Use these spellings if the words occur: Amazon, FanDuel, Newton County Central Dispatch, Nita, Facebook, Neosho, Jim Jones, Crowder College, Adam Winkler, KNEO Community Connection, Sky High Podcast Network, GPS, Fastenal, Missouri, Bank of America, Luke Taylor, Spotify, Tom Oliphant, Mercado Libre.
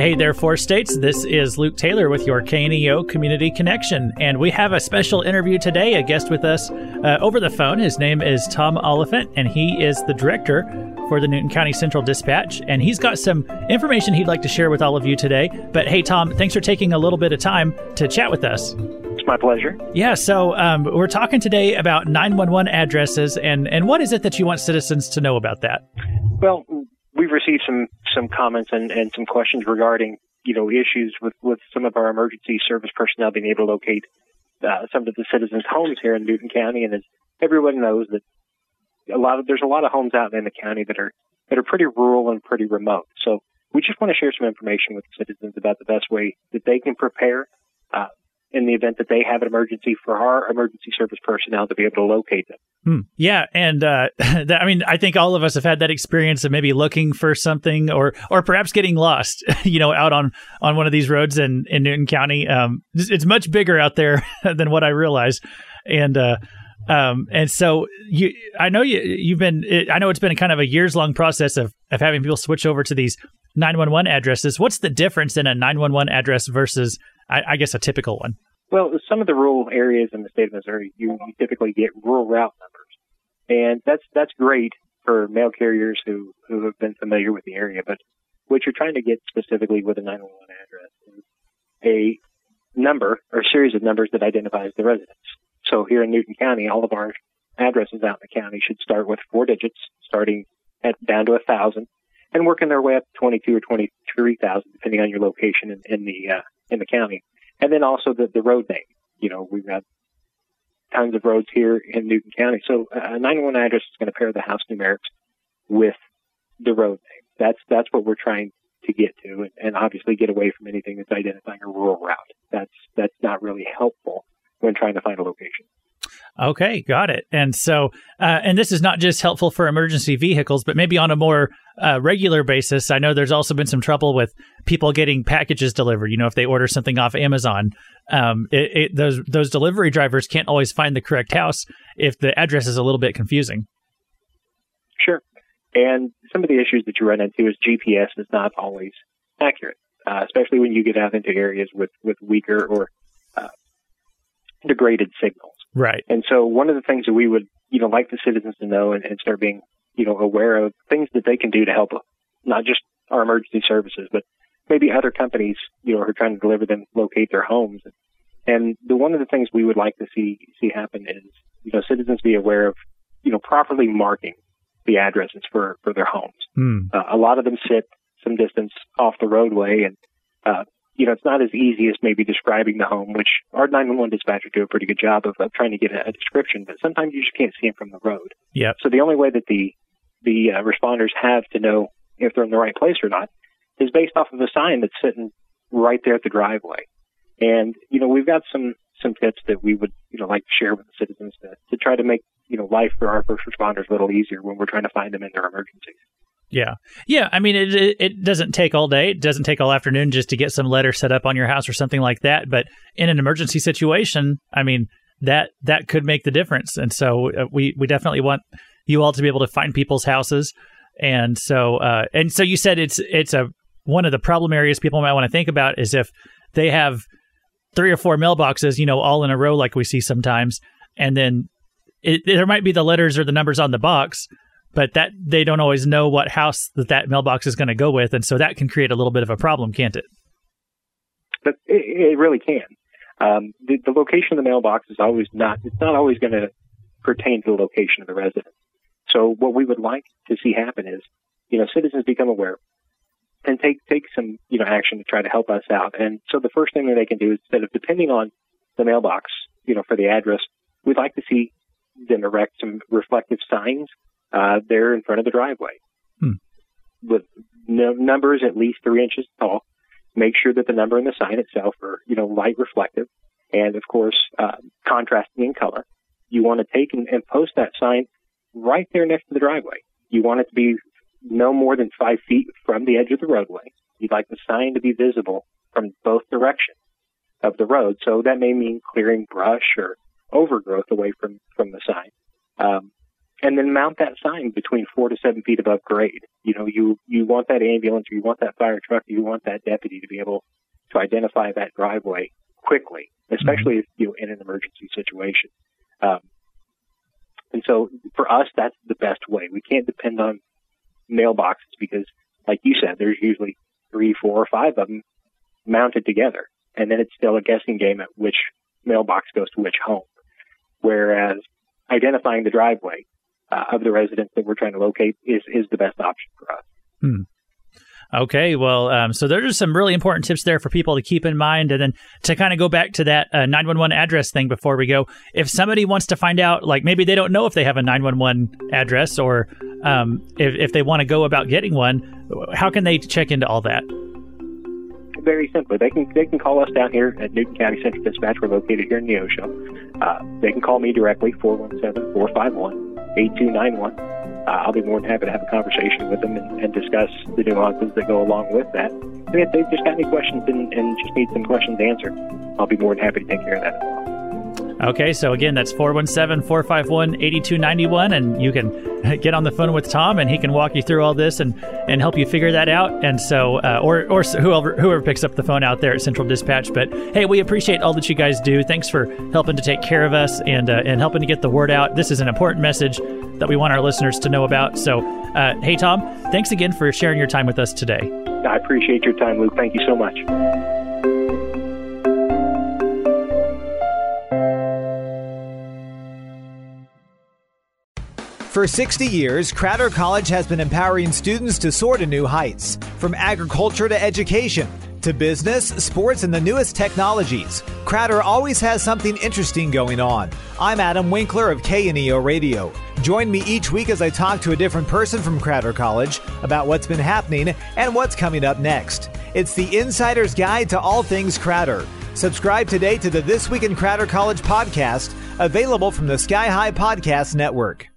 Hey there, Four-States. This is Luke Taylor with your KNEO Community Connection, and we have a special interview today, a guest with us over the phone. His name is Tom Oliphant, and he is the director for the Newton County Central Dispatch, and he's got some information he'd like to share with all of you today. But hey, Tom, thanks for taking a little bit of time to chat with us. It's my pleasure. Yeah, so we're talking today about 911 addresses, and what is it that you want citizens to know about that? Well, we've received some comments and some questions regarding, you know, issues with some of our emergency service personnel being able to locate some of the citizens' homes here in Newton County. And as everyone knows, that there's a lot of homes out in the county that are pretty rural and pretty remote. So we just want to share some information with citizens about the best way that they can prepare in the event that they have an emergency, for our emergency service personnel to be able to locate them. Yeah. And I think all of us have had that experience of maybe looking for something or perhaps getting lost, you know, out on one of these roads in Newton County. It's much bigger out there than what I realized. And so I know it's been kind of a years-long process of having people switch over to these 911 addresses. What's the difference in a 911 address versus, I guess, a typical one? Well, some of the rural areas in the state of Missouri, you typically get rural route numbers, and that's great for mail carriers who have been familiar with the area. But what you're trying to get specifically with a 911 address is a number or series of numbers that identifies the residents. So here in Newton County, all of our addresses out in the county should start with 4 digits, starting at down to 1,000, and working their way up to 22 or 23,000, depending on your location in the county. And then also the road name. You know, we've got tons of roads here in Newton County. So a 911 address is going to pair the house numerics with the road name. That's what we're trying to get to, and obviously get away from anything that's identifying a rural route. That's not really helpful when trying to find a location. Okay, got it. And so, and this is not just helpful for emergency vehicles, but maybe on a more regular basis. I know there's also been some trouble with people getting packages delivered. You know, if they order something off Amazon, those delivery drivers can't always find the correct house if the address is a little bit confusing. Sure. And some of the issues that you run into is GPS is not always accurate, especially when you get out into areas with weaker or degraded signals. Right. And so one of the things that we would, you know, like the citizens to know and start being, you know, aware of things that they can do to help them, not just our emergency services, but maybe other companies, you know, who are trying to deliver them, locate their homes. And one of the things we would like to see happen is, you know, citizens be aware of, you know, properly marking the addresses for their homes. A lot of them sit some distance off the roadway, and you know, it's not as easy as maybe describing the home, which our 911 dispatcher do a pretty good job of trying to get a description, but sometimes you just can't see them from the road. Yeah. So the only way that the responders have to know if they're in the right place or not is based off of a sign that's sitting right there at the driveway. And, you know, we've got some tips that we would, you know, like to share with the citizens to try to make, you know, life for our first responders a little easier when we're trying to find them in their emergencies. Yeah. Yeah. I mean, it doesn't take all day. It doesn't take all afternoon just to get some letter set up on your house or something like that. But in an emergency situation, I mean, that could make the difference. And so we definitely want you all to be able to find people's houses. And so you said it's one of the problem areas people might want to think about is if they have 3 or 4 mailboxes, you know, all in a row like we see sometimes. And then there might be the letters or the numbers on the box, but that they don't always know what house that mailbox is going to go with. And so that can create a little bit of a problem, can't it? But it really can. The location of the mailbox is always not always going to pertain to the location of the resident. So what we would like to see happen is, you know, citizens become aware and take some, you know, action to try to help us out. And so the first thing that they can do is, instead of depending on the mailbox, you know, for the address, we'd like to see them erect some reflective signs there in front of the driveway with numbers at least 3 inches tall. Make sure that the number and the sign itself are, you know, light reflective and, of course, contrasting in color. You want to take and post that sign right there next to the driveway. You want it to be no more than 5 feet from the edge of the roadway. You'd like the sign to be visible from both directions of the road. So that may mean clearing brush or overgrowth away from the sign. and then mount that sign between 4 to 7 feet above grade. You know, you want that ambulance, you want that fire truck, you want that deputy to be able to identify that driveway quickly, especially if you're in an emergency situation. And so for us, that's the best way. We can't depend on mailboxes because, like you said, there's usually 3, 4, or 5 of them mounted together. And then it's still a guessing game at which mailbox goes to which home. Whereas identifying the driveway of the residents that we're trying to locate is the best option for us. Hmm. Okay, well, so there's some really important tips there for people to keep in mind. And then to kind of go back to that 911 address thing before we go, if somebody wants to find out, like maybe they don't know if they have a 911 address or if they want to go about getting one, how can they check into all that? Very simply. They can call us down here at Newton County Central Dispatch. We're located here in Neosho. They can call me directly, 417-451-8291. I'll be more than happy to have a conversation with them and discuss the nuances that go along with that. And if they've just got any questions and just need some questions answered, I'll be more than happy to take care of that as well. Okay, so again, that's 417-451-8291, and you can get on the phone with Tom, and he can walk you through all this and help you figure that out, and so, or whoever picks up the phone out there at Central Dispatch. But, hey, we appreciate all that you guys do. Thanks for helping to take care of us and helping to get the word out. This is an important message that we want our listeners to know about. So, hey, Tom, thanks again for sharing your time with us today. I appreciate your time, Luke. Thank you so much. For 60 years, Crowder College has been empowering students to soar to new heights. From agriculture to education, to business, sports, and the newest technologies, Crowder always has something interesting going on. I'm Adam Winkler of KNEO Radio. Join me each week as I talk to a different person from Crowder College about what's been happening and what's coming up next. It's the Insider's Guide to all things Crowder. Subscribe today to the This Week in Crowder College podcast, available from the Sky High Podcast Network.